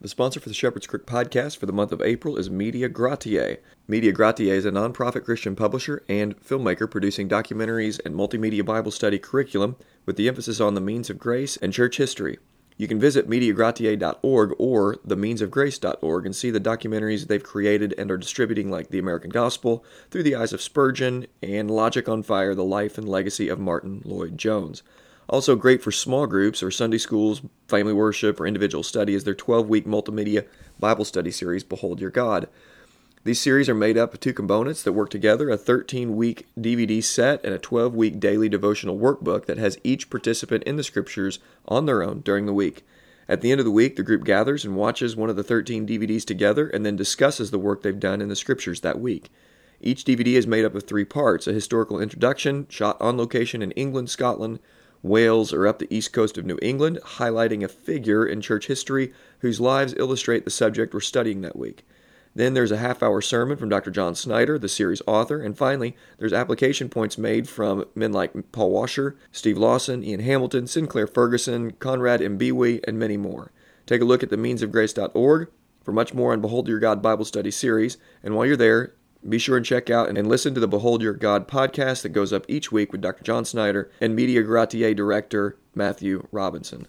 The sponsor for the Shepherd's Crook podcast for the month of April is Media Gratiae. Media Gratiae is a nonprofit Christian publisher and filmmaker producing documentaries and multimedia Bible study curriculum with the emphasis on the means of grace and church history. You can visit MediaGratiae.org or themeansofgrace.org and see the documentaries they've created and are distributing, like The American Gospel, Through the Eyes of Spurgeon, and Logic on Fire, The Life and Legacy of Martin Lloyd-Jones. Also great for small groups or Sunday schools, family worship, or individual study is their 12-week multimedia Bible study series, Behold Your God. These series are made up of two components that work together, a 13-week DVD set and a 12-week daily devotional workbook that has each participant in the Scriptures on their own during the week. At the end of the week, the group gathers and watches one of the 13 DVDs together and then discusses the work they've done in the Scriptures that week. Each DVD is made up of three parts: a historical introduction shot on location in England, Scotland, Wales, or up the east coast of New England, highlighting a figure in church history whose lives illustrate the subject we're studying that week. Then there's a half-hour sermon from Dr. John Snyder, the series author. And finally, there's application points made from men like Paul Washer, Steve Lawson, Ian Hamilton, Sinclair Ferguson, Conrad Mbiwi, and many more. Take a look at themeansofgrace.org for much more on Behold Your God Bible Study Series. And while you're there, be sure and check out and listen to the Behold Your God podcast that goes up each week with Dr. John Snyder and Media Gratiae director Matthew Robinson.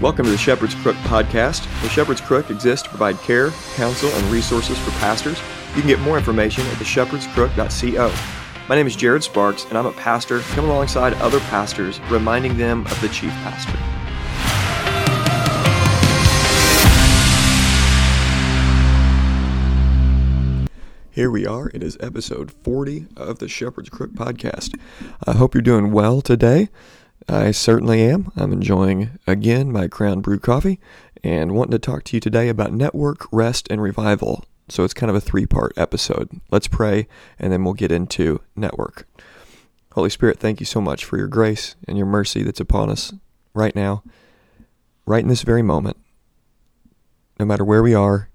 Welcome to the Shepherd's Crook podcast. The Shepherd's Crook exists to provide care, counsel, and resources for pastors. You can get more information at theshepherdscrook.co. My name is Jared Sparks, and I'm a pastor coming alongside other pastors, reminding them of the chief pastor. Here we are. It is episode 40 of the Shepherd's Crook podcast. I hope you're doing well today. I certainly am. I'm enjoying, again, my Crown Brew coffee and wanting to talk to you today about network, rest, and revival. So it's kind of a three-part episode. Let's pray, and then we'll get into network. Holy Spirit, thank you so much for your grace and your mercy that's upon us right now, right in this very moment. No matter where we are,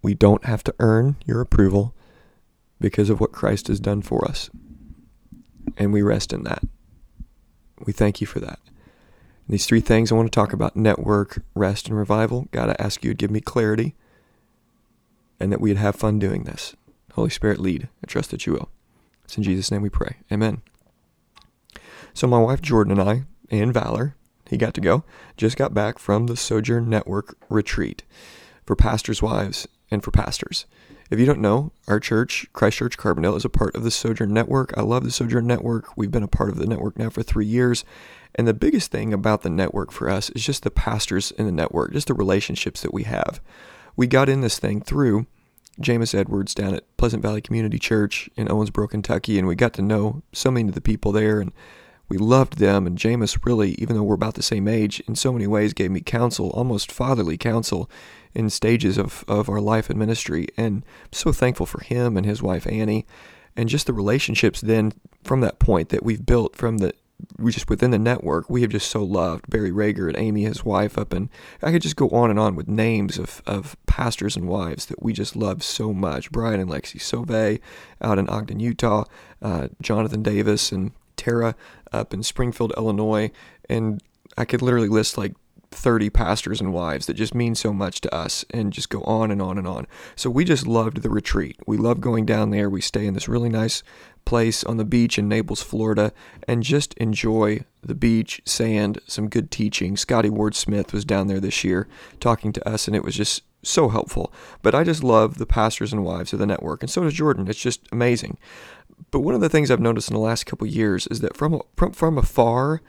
we don't have to earn your approval because of what Christ has done for us, and we rest in that. We thank you for that. And these three things I want to talk about: network, rest, and revival. God, I ask you to give me clarity and that we'd have fun doing this. Holy Spirit, lead. I trust that you will. It's in Jesus' name we pray. Amen. So my wife Jordan and I, and Valor, he got to go, just got back from the Sojourn Network retreat for pastors' wives and for pastors. If you don't know, our church, Christ Church Carbondale, is a part of the Sojourn Network. I love the Sojourn Network. We've been a part of the network now for 3 years. And the biggest thing about the network for us is just the pastors in the network, just the relationships that we have. We got in this thing through James Edwards down at Pleasant Valley Community Church in Owensboro, Kentucky, and we got to know so many of the people there, and we loved them. And James really, even though we're about the same age, in so many ways gave me counsel, almost fatherly counsel, in stages of our life and ministry. And I'm so thankful for him and his wife, Annie, and just the relationships then from that point that we've built from the, we just within the network, we have just so loved Barry Rager and Amy, his wife up. And I could just go on and on with names of pastors and wives that we just love so much. Brian and Lexi Sauvey out in Ogden, Utah, Jonathan Davis and Tara up in Springfield, Illinois, and I could literally list like 30 pastors and wives that just mean so much to us and just go on and on and on. So we just loved the retreat. We love going down there. We stay in this really nice place on the beach in Naples, Florida, and just enjoy the beach, sand, some good teaching. Scotty Ward Smith was down there this year talking to us, and it was just so helpful. But I just love the pastors and wives of the network, and so does Jordan. It's just amazing. But one of the things I've noticed in the last couple of years is that from afar,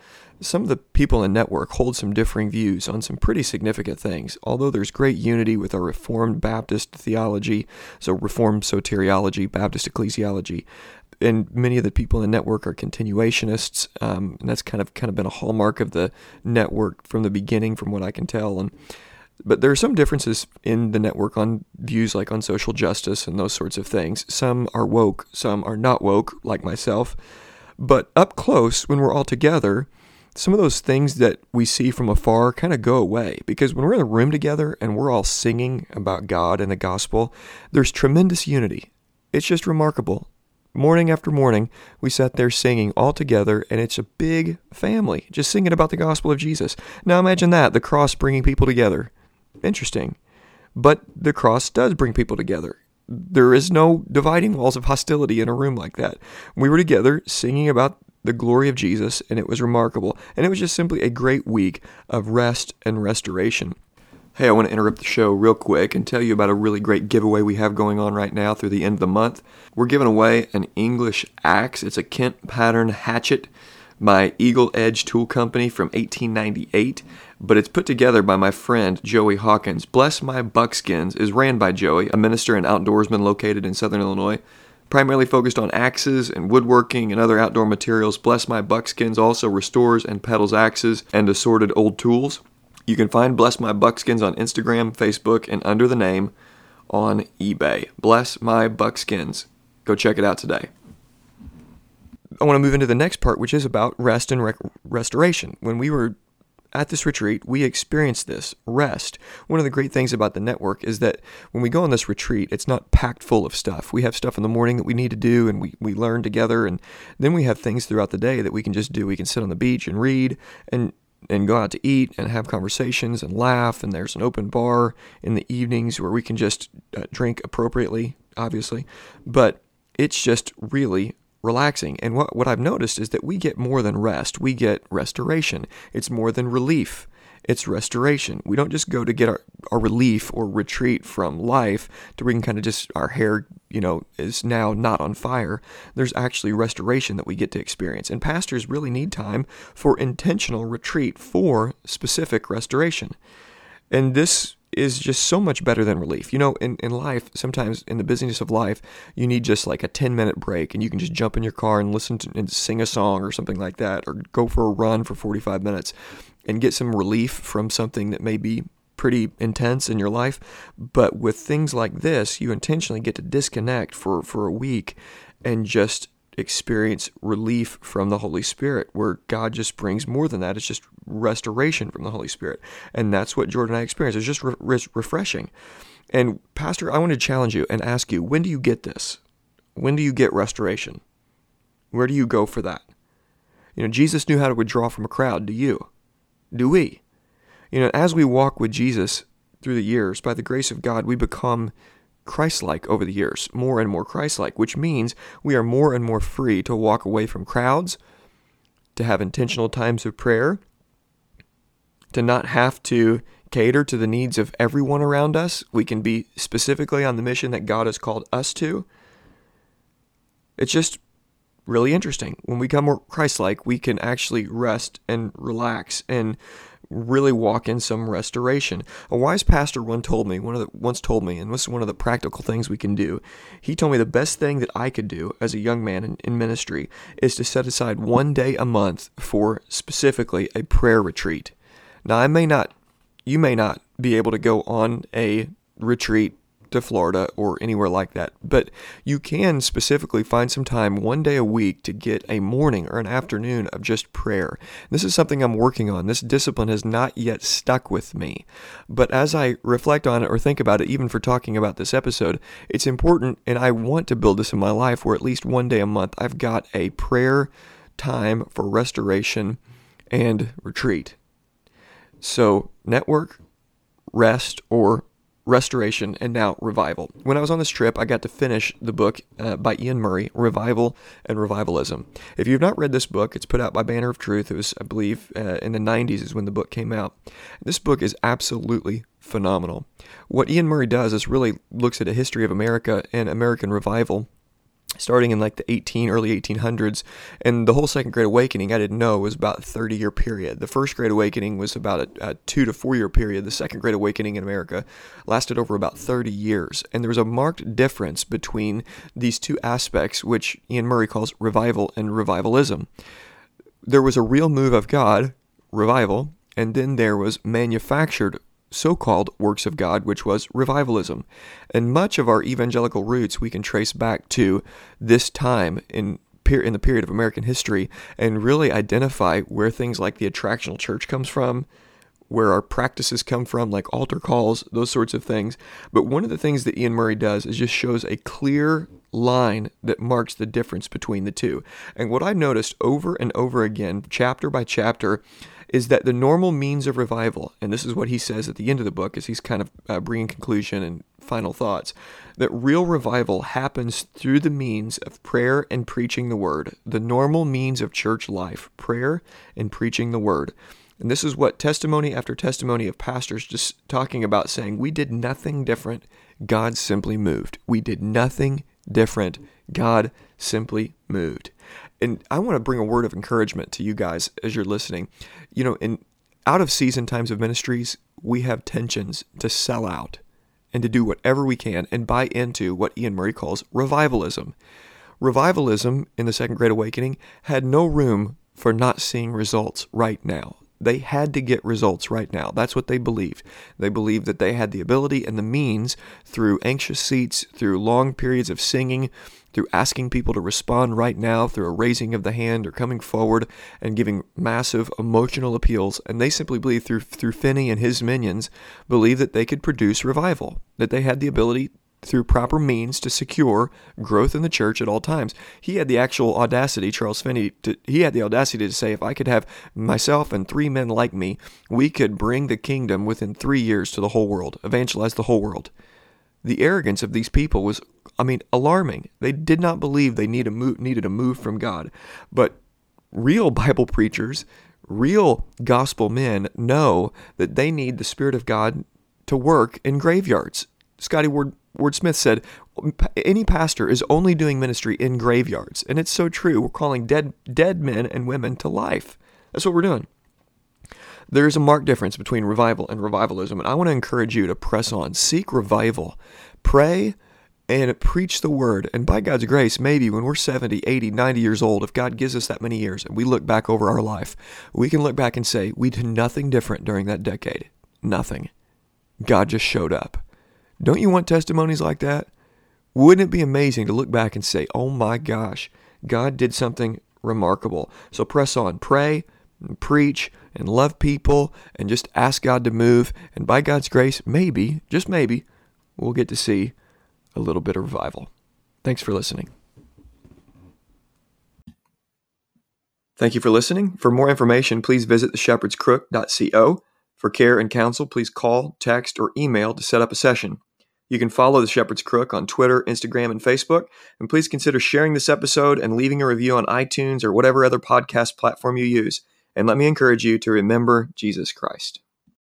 some of the people in the network hold some differing views on some pretty significant things. Although there's great unity with our Reformed Baptist theology, so Reformed soteriology, Baptist ecclesiology, and many of the people in the network are continuationists, and that's kind of been a hallmark of the network from the beginning, from what I can tell. But there are some differences in the network on views like on social justice and those sorts of things. Some are woke, some are not woke, like myself. But up close, when we're all together, some of those things that we see from afar kind of go away. Because when we're in a room together and we're all singing about God and the gospel, there's tremendous unity. It's just remarkable. Morning after morning, we sat there singing all together, and it's a big family, just singing about the gospel of Jesus. Now imagine that, the cross bringing people together. Interesting. But the cross does bring people together. There is no dividing walls of hostility in a room like that. We were together singing about the glory of Jesus, and it was remarkable. And it was just simply a great week of rest and restoration. Hey, I want to interrupt the show real quick and tell you about a really great giveaway we have going on right now through the end of the month. We're giving away an English axe. It's a Kent pattern hatchet by Eagle Edge Tool Company from 1898, but it's put together by my friend Joey Hawkins. Bless My Buckskins is ran by Joey, a minister and outdoorsman located in Southern Illinois, primarily focused on axes and woodworking and other outdoor materials. Bless My Buckskins also restores and peddles axes and assorted old tools. You can find Bless My Buckskins on Instagram, Facebook, and under the name on eBay. Bless My Buckskins. Go check it out today. I want to move into the next part, which is about rest and restoration. When we were at this retreat, we experienced this rest. One of the great things about the network is that when we go on this retreat, it's not packed full of stuff. We have stuff in the morning that we need to do, and we learn together, and then we have things throughout the day that we can just do. We can sit on the beach and read and go out to eat and have conversations and laugh, and there's an open bar in the evenings where we can just drink appropriately, obviously, but it's just really relaxing. And what I've noticed is that we get more than rest. We get restoration. It's more than relief. It's restoration. We don't just go to get our relief or retreat from life to where we can kind of just, our hair, you know, is now not on fire. There's actually restoration that we get to experience. And pastors really need time for intentional retreat for specific restoration. And this is just so much better than relief. You know, in life, sometimes in the busyness of life, you need just like a 10-minute break, and you can just jump in your car and listen to and sing a song or something like that, or go for a run for 45 minutes and get some relief from something that may be pretty intense in your life. But with things like this, you intentionally get to disconnect for a week and just experience relief from the Holy Spirit, where God just brings more than that. It's just restoration from the Holy Spirit. And that's what Jordan and I experienced. It's just refreshing. And Pastor, I want to challenge you and ask you, when do you get this? When do you get restoration? Where do you go for that? You know, Jesus knew how to withdraw from a crowd. Do you? Do we? You know, as we walk with Jesus through the years, by the grace of God, we become Christ-like over the years, more and more Christ-like, which means we are more and more free to walk away from crowds, to have intentional times of prayer, to not have to cater to the needs of everyone around us. We can be specifically on the mission that God has called us to. It's just really interesting. When we become more Christ-like, we can actually rest and relax and really walk in some restoration. A wise pastor once told me, and this is one of the practical things we can do. He told me the best thing that I could do as a young man in ministry is to set aside one day a month for specifically a prayer retreat. Now, you may not be able to go on a retreat to Florida or anywhere like that, but you can specifically find some time one day a week to get a morning or an afternoon of just prayer. This is something I'm working on. This discipline has not yet stuck with me, but as I reflect on it or think about it, even for talking about this episode, it's important, and I want to build this in my life where at least one day a month I've got a prayer time for restoration and retreat. So network, rest, or restoration, and now revival. When I was on this trip, I got to finish the book by Iain Murray, Revival and Revivalism. If you've not read this book, it's put out by Banner of Truth. It was, I believe, in the 90s is when the book came out. This book is absolutely phenomenal. What Iain Murray does is really looks at a history of America and American revival, starting in like the early 1800s, and the whole Second Great Awakening, I didn't know, was about a 30-year period. The First Great Awakening was about a 2 to 4 year period. The Second Great Awakening in America lasted over about 30 years, and there was a marked difference between these two aspects, which Iain Murray calls revival and revivalism. There was a real move of God, revival, and then there was manufactured so-called works of God, which was revivalism. And much of our evangelical roots we can trace back to this time in the period of American history, and really identify where things like the attractional church comes from, where our practices come from, like altar calls, those sorts of things. But one of the things that Iain Murray does is just shows a clear line that marks the difference between the two. And what I've noticed over and over again, chapter by chapter, is that the normal means of revival, and this is what he says at the end of the book as he's kind of bringing conclusion and final thoughts, that real revival happens through the means of prayer and preaching the word, the normal means of church life, prayer and preaching the word. And this is what testimony after testimony of pastors just talking about, saying, we did nothing different, God simply moved. We did nothing different, God simply moved. And I want to bring a word of encouragement to you guys as you're listening. You know, in out-of-season times of ministries, we have tensions to sell out and to do whatever we can and buy into what Iain Murray calls revivalism. Revivalism in the Second Great Awakening had no room for not seeing results right now. They had to get results right now. That's what they believed. They believed that they had the ability and the means, through anxious seats, through long periods of singing, through asking people to respond right now, through a raising of the hand or coming forward and giving massive emotional appeals. And they simply believed, through Finney and his minions, believed that they could produce revival, that they had the ability through proper means to secure growth in the church at all times. He had the actual audacity, Charles Finney, he had the audacity to say, if I could have myself and three men like me, we could bring the kingdom within 3 years to the whole world, evangelize the whole world. The arrogance of these people was, alarming. They did not believe they needed a move from God. But real Bible preachers, real gospel men know that they need the Spirit of God to work in graveyards. Scotty Ward Smith said, any pastor is only doing ministry in graveyards. And it's so true. We're calling dead men and women to life. That's what we're doing. There is a marked difference between revival and revivalism, and I want to encourage you to press on. Seek revival. Pray and preach the word. And by God's grace, maybe when we're 70, 80, 90 years old, if God gives us that many years and we look back over our life, we can look back and say, we did nothing different during that decade. Nothing. God just showed up. Don't you want testimonies like that? Wouldn't it be amazing to look back and say, oh my gosh, God did something remarkable. So press on, pray, and preach, and love people, and just ask God to move. And by God's grace, maybe, just maybe, we'll get to see a little bit of revival. Thanks for listening. Thank you for listening. For more information, please visit theshepherdscrook.co. For care and counsel, please call, text, or email to set up a session. You can follow The Shepherd's Crook on Twitter, Instagram, and Facebook. And please consider sharing this episode and leaving a review on iTunes or whatever other podcast platform you use. And let me encourage you to remember Jesus Christ.